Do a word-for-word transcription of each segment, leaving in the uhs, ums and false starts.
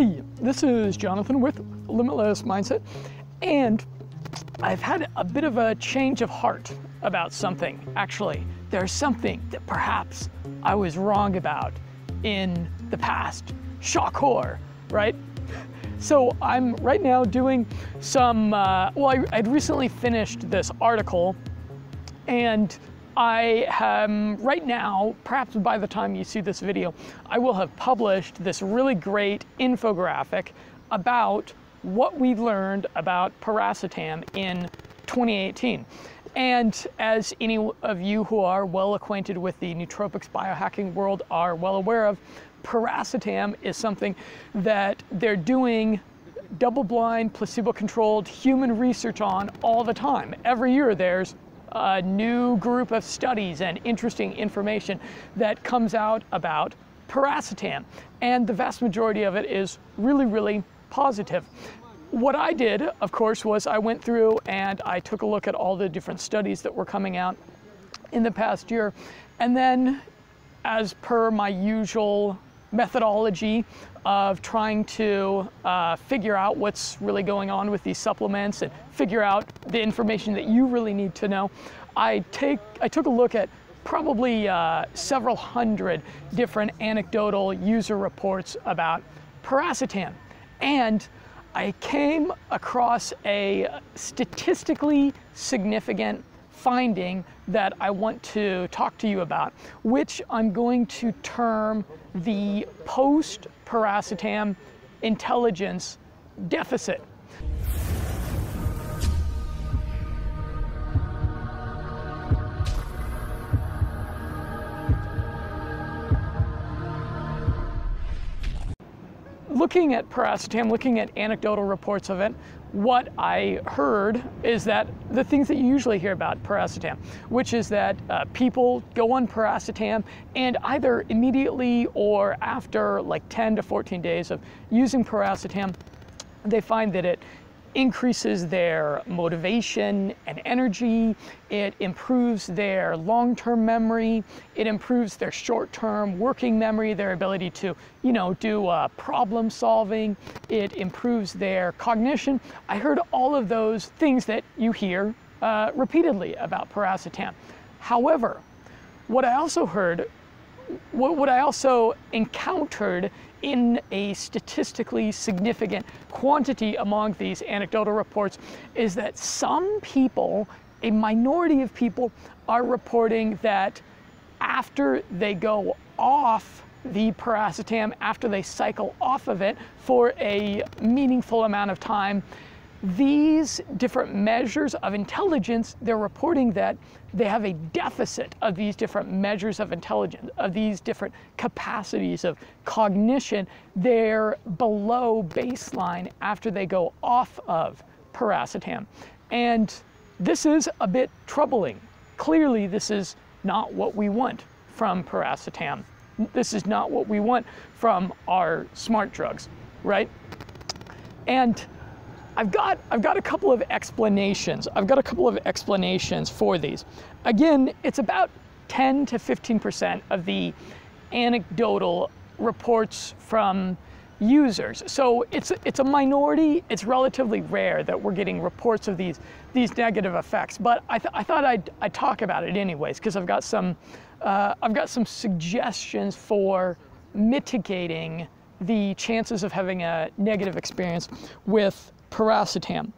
Hey, this is Jonathan with Limitless Mindset, and I've had a bit of a change of heart about something. Actually, there's something that perhaps I was wrong about in the past. Shock horror, right? So I'm right now doing some, uh, well, I, I'd recently finished this article, and I am right now, perhaps by the time you see this video, I will have published this really great infographic about what we learned about Piracetam in twenty eighteen. And as any of you who are well acquainted with the nootropics biohacking world are well aware of, Piracetam is something that they're doing double-blind, placebo-controlled human research on all the time. Every year there's a new group of studies and interesting information that comes out about Piracetam, and the vast majority of it is really, really positive. What I did, of course, was I went through and I took a look at all the different studies that were coming out in the past year, and then, as per my usual methodology of trying to uh, figure out what's really going on with these supplements and figure out the information that you really need to know, I take I took a look at probably uh, several hundred different anecdotal user reports about Piracetam, and I came across a statistically significant finding that I want to talk to you about, which I'm going to term the post-Piracetam intelligence deficit. Looking at Piracetam, looking at anecdotal reports of it, what I heard is that the things that you usually hear about Piracetam, which is that uh, people go on Piracetam and either immediately or after like ten to fourteen days of using Piracetam, they find that it increases their motivation and energy, it improves their long-term memory, it improves their short-term working memory, their ability to, you know, do uh, problem solving, it improves their cognition. I heard all of those things that you hear uh, repeatedly about Piracetam. However, what I also heard, what, what I also encountered in a statistically significant quantity among these anecdotal reports is that some people, a minority of people, are reporting that after they go off the Piracetam, after they cycle off of it for a meaningful amount of time, these different measures of intelligence, they're reporting that they have a deficit of these different measures of intelligence, of these different capacities of cognition. They're below baseline after they go off of Piracetam. And this is a bit troubling. Clearly, this is not what we want from Piracetam. This is not what we want from our smart drugs, right? And I've got, I've got a couple of explanations. I've got a couple of explanations for these. Again, it's about ten to fifteen percent of the anecdotal reports from users. So it's, it's a minority. It's relatively rare that we're getting reports of these, these negative effects. But I, th I thought I'd, I'd talk about it anyways, because I've got some, uh, I've got some suggestions for mitigating the chances of having a negative experience with Piracetam.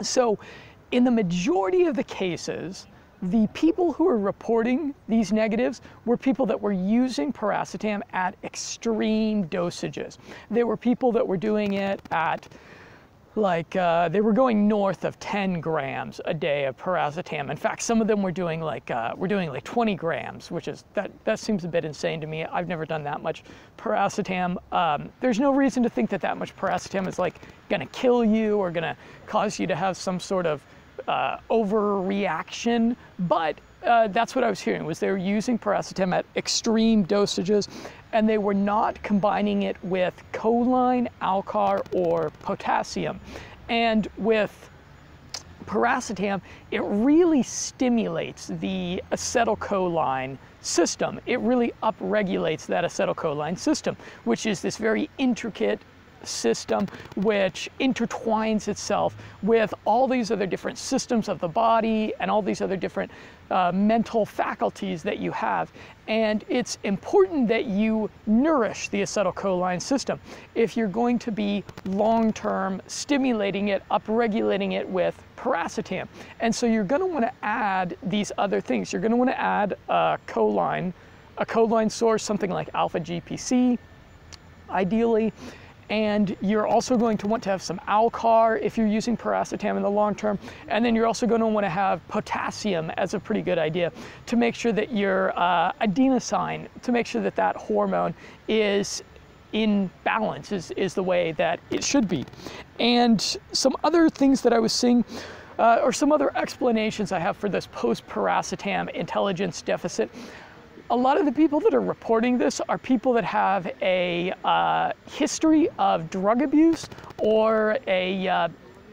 So in the majority of the cases, the people who are reporting these negatives were people that were using Piracetam at extreme dosages. They were people that were doing it at like, uh, they were going north of ten grams a day of Piracetam. In fact, some of them were doing like, uh, were doing like twenty grams, which is, that, that seems a bit insane to me. I've never done that much Piracetam. Um, there's no reason to think that that much Piracetam is like gonna kill you or gonna cause you to have some sort of uh, overreaction, but uh, that's what I was hearing, was they were using Piracetam at extreme dosages, and they were not combining it with choline, ALCAR, or potassium. And with Piracetam, it really stimulates the acetylcholine system. It really upregulates that acetylcholine system, which is this very intricate system, which intertwines itself with all these other different systems of the body and all these other different uh, mental faculties that you have. And it's important that you nourish the acetylcholine system if you're going to be long-term stimulating it, upregulating it with piracetam. And so you're going to want to add these other things. You're going to want to add a choline, a choline source, something like alpha G P C, ideally. And you're also going to want to have some ALCAR if you're using piracetam in the long term. And then you're also going to want to have potassium as a pretty good idea to make sure that your uh, adenosine, to make sure that that hormone is in balance, is, is the way that it should be. And some other things that I was seeing, uh, or some other explanations I have for this post-piracetam intelligence deficit. A lot of the people that are reporting this are people that have a uh, history of drug abuse or a uh,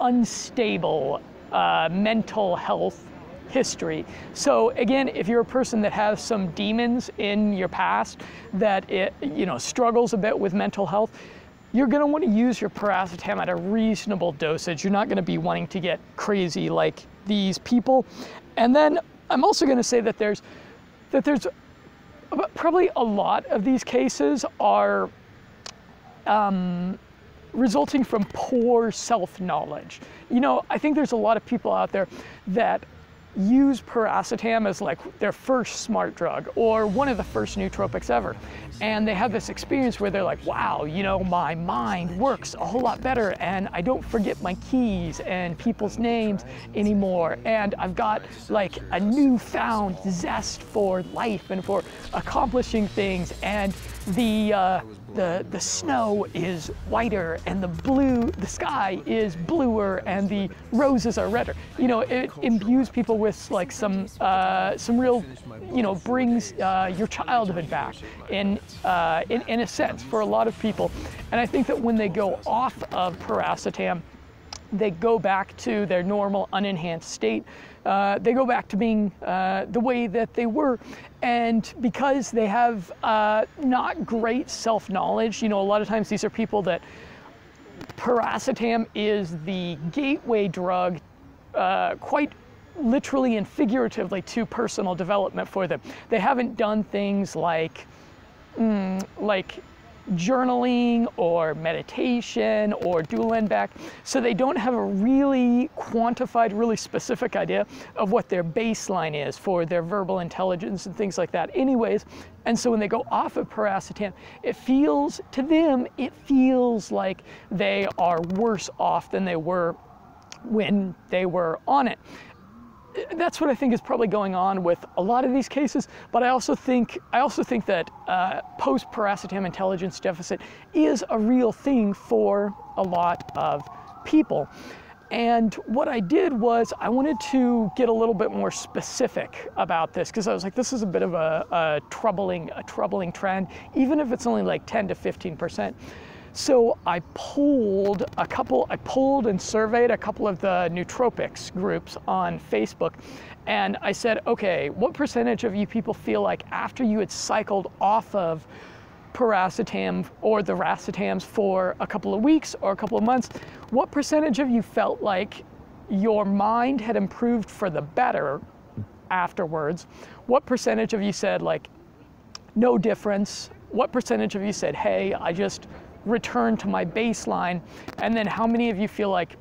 unstable uh, mental health history. So again, if you're a person that has some demons in your past that it, you know, struggles a bit with mental health, you're going to want to use your piracetam at a reasonable dosage. You're not going to be wanting to get crazy like these people. And then I'm also going to say that there's that there's probably a lot of these cases are um, resulting from poor self-knowledge. You know, I think there's a lot of people out there that use piracetam as like their first smart drug or one of the first nootropics ever. And they have this experience where they're like, wow, you know, my mind works a whole lot better and I don't forget my keys and people's names anymore. And I've got like a newfound zest for life and for accomplishing things. And the, uh, the, the snow is whiter and the blue, the sky is bluer and the roses are redder. You know, it imbues people with like some, uh, some real, you know, brings uh, your childhood back in, uh, in, in a sense for a lot of people. And I think that when they go off of piracetam, they go back to their normal unenhanced state. Uh, they go back to being uh, the way that they were. And because they have uh, not great self-knowledge, you know, a lot of times these are people that piracetam is the gateway drug uh, quite literally and figuratively to personal development for them. They haven't done things like, mm, like, journaling or meditation or dual n-back, so they don't have a really quantified, really specific idea of what their baseline is for their verbal intelligence and things like that anyways. And so when they go off of piracetam, it feels to them, it feels like they are worse off than they were when they were on it. That's what I think is probably going on with a lot of these cases, but I also think I also think that uh, post-piracetam intelligence deficit is a real thing for a lot of people. And what I did was I wanted to get a little bit more specific about this because I was like, this is a bit of a, a troubling a troubling trend, even if it's only like ten to fifteen percent. So I pulled a couple, I pulled and surveyed a couple of the nootropics groups on Facebook, and I said, okay, what percentage of you people feel like after you had cycled off of piracetam or the racetams for a couple of weeks or a couple of months, what percentage of you felt like your mind had improved for the better afterwards? What percentage of you said like, no difference? What percentage of you said, hey, I just return to my baseline? And then how many of you feel like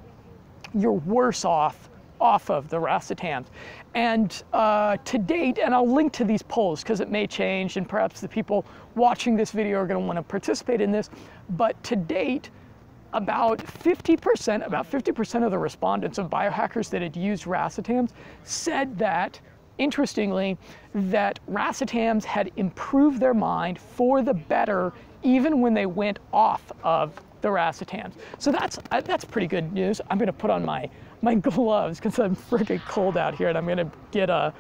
you're worse off off of the racetams? And uh, to date, and I'll link to these polls because it may change and perhaps the people watching this video are going to want to participate in this, but to date about fifty percent, about fifty percent of the respondents of biohackers that had used racetams said that, interestingly, that racetams had improved their mind for the better even when they went off of the racetams. So that's uh, that's pretty good news. I'm gonna put on my, my gloves because I'm freaking cold out here and I'm gonna get a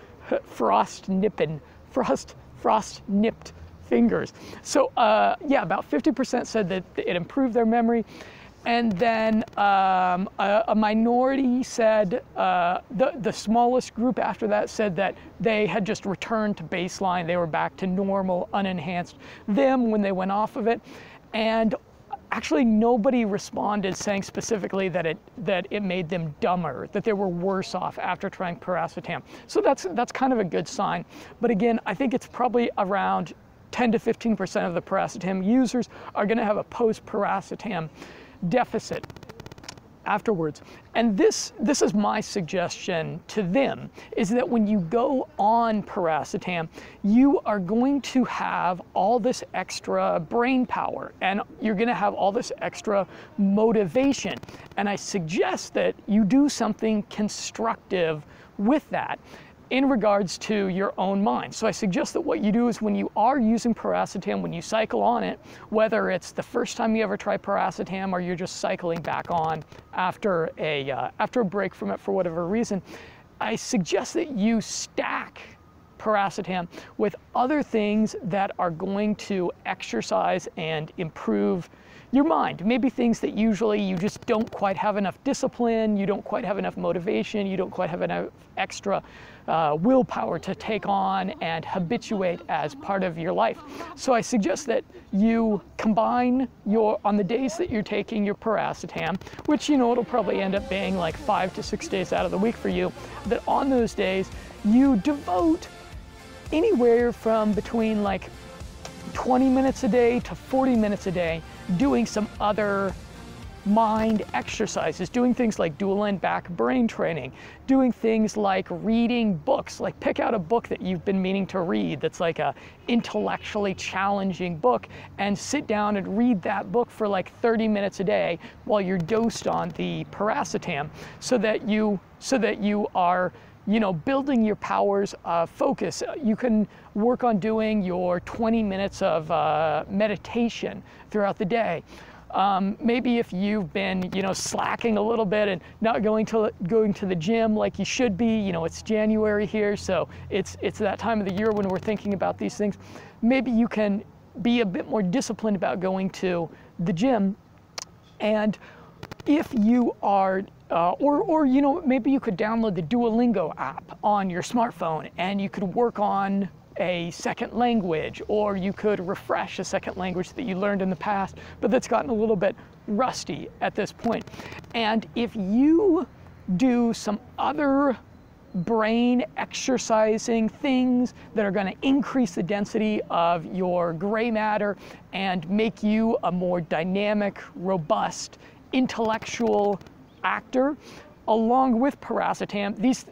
frost nipping, frost, frost nipped fingers. So uh, yeah, about fifty percent said that it improved their memory. And then um, a, a minority said, uh, the, the smallest group after that said that they had just returned to baseline. They were back to normal, unenhanced them when they went off of it. And actually nobody responded saying specifically that it that it made them dumber, that they were worse off after trying piracetam. So that's that's kind of a good sign. But again, I think it's probably around ten to fifteen percent of the piracetam users are going to have a post-piracetam deficit afterwards. And this this is my suggestion to them, is that when you go on piracetam, you are going to have all this extra brain power and you're going to have all this extra motivation. And I suggest that you do something constructive with that in regards to your own mind. So I suggest that what you do is, when you are using piracetam, when you cycle on it, whether it's the first time you ever try piracetam or you're just cycling back on after a, uh, after a break from it for whatever reason, I suggest that you stack piracetam with other things that are going to exercise and improve your mind. Maybe things that usually you just don't quite have enough discipline, you don't quite have enough motivation, you don't quite have enough extra uh, willpower to take on and habituate as part of your life. So I suggest that you combine your, on the days that you're taking your piracetam, which, you know, it'll probably end up being like five to six days out of the week for you, that on those days you devote anywhere from between like twenty minutes a day to forty minutes a day doing some other mind exercises, doing things like dual n-back brain training, doing things like reading books, like pick out a book that you've been meaning to read that's like a intellectually challenging book, and sit down and read that book for like thirty minutes a day while you're dosed on the piracetam, so that you so that you are you know, building your powers of focus. You can work on doing your twenty minutes of uh, meditation throughout the day. Um, maybe if you've been, you know, slacking a little bit and not going to going to the gym like you should be, you know, it's January here, so it's it's that time of the year when we're thinking about these things. Maybe you can be a bit more disciplined about going to the gym. And if you are Uh, or, or, you know, maybe you could download the Duolingo app on your smartphone and you could work on a second language, or you could refresh a second language that you learned in the past, but that's gotten a little bit rusty at this point. And if you do some other brain exercising things that are going to increase the density of your gray matter and make you a more dynamic, robust, intellectual actor, along with piracetam, these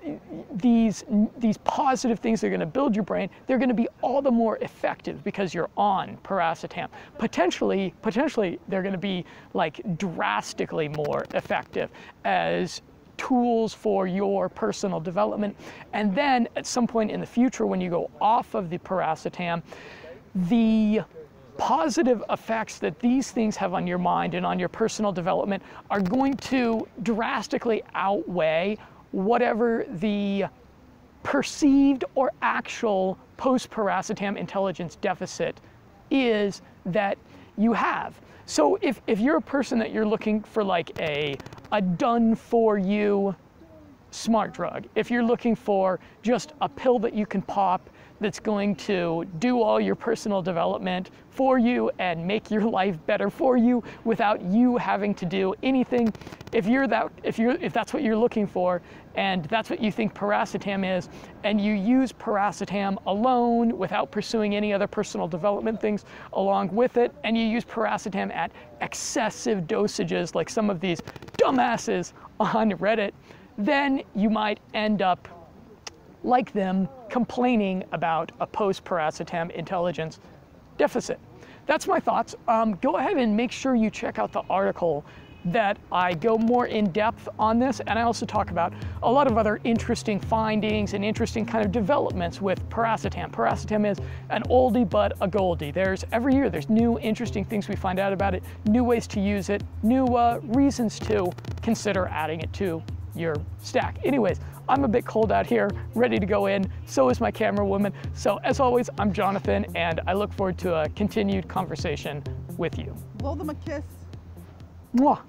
these these positive things that are going to build your brain, they're going to be all the more effective because you're on piracetam. Potentially, potentially they're going to be like drastically more effective as tools for your personal development. And then at some point in the future, when you go off of the piracetam, the positive effects that these things have on your mind and on your personal development are going to drastically outweigh whatever the perceived or actual post-piracetam intelligence deficit is that you have. So if, if you're a person that you're looking for like a, a done-for-you smart drug, if you're looking for just a pill that you can pop that's going to do all your personal development for you and make your life better for you without you having to do anything, if you're that, if you're, if that's what you're looking for, and that's what you think piracetam is, and you use piracetam alone without pursuing any other personal development things along with it, and you use piracetam at excessive dosages like some of these dumbasses on Reddit, then you might end up like them, complaining about a post-piracetam intelligence deficit. That's my thoughts. Um, go ahead and make sure you check out the article that I go more in depth on this, and I also talk about a lot of other interesting findings and interesting kind of developments with piracetam. Piracetam is an oldie but a goldie. There's every year there's new interesting things we find out about it, new ways to use it, new uh, reasons to consider adding it to your stack. Anyways, I'm a bit cold out here, ready to go in. So is my camera woman. So as always, I'm Jonathan, and I look forward to a continued conversation with you. Blow them a kiss. Mwah.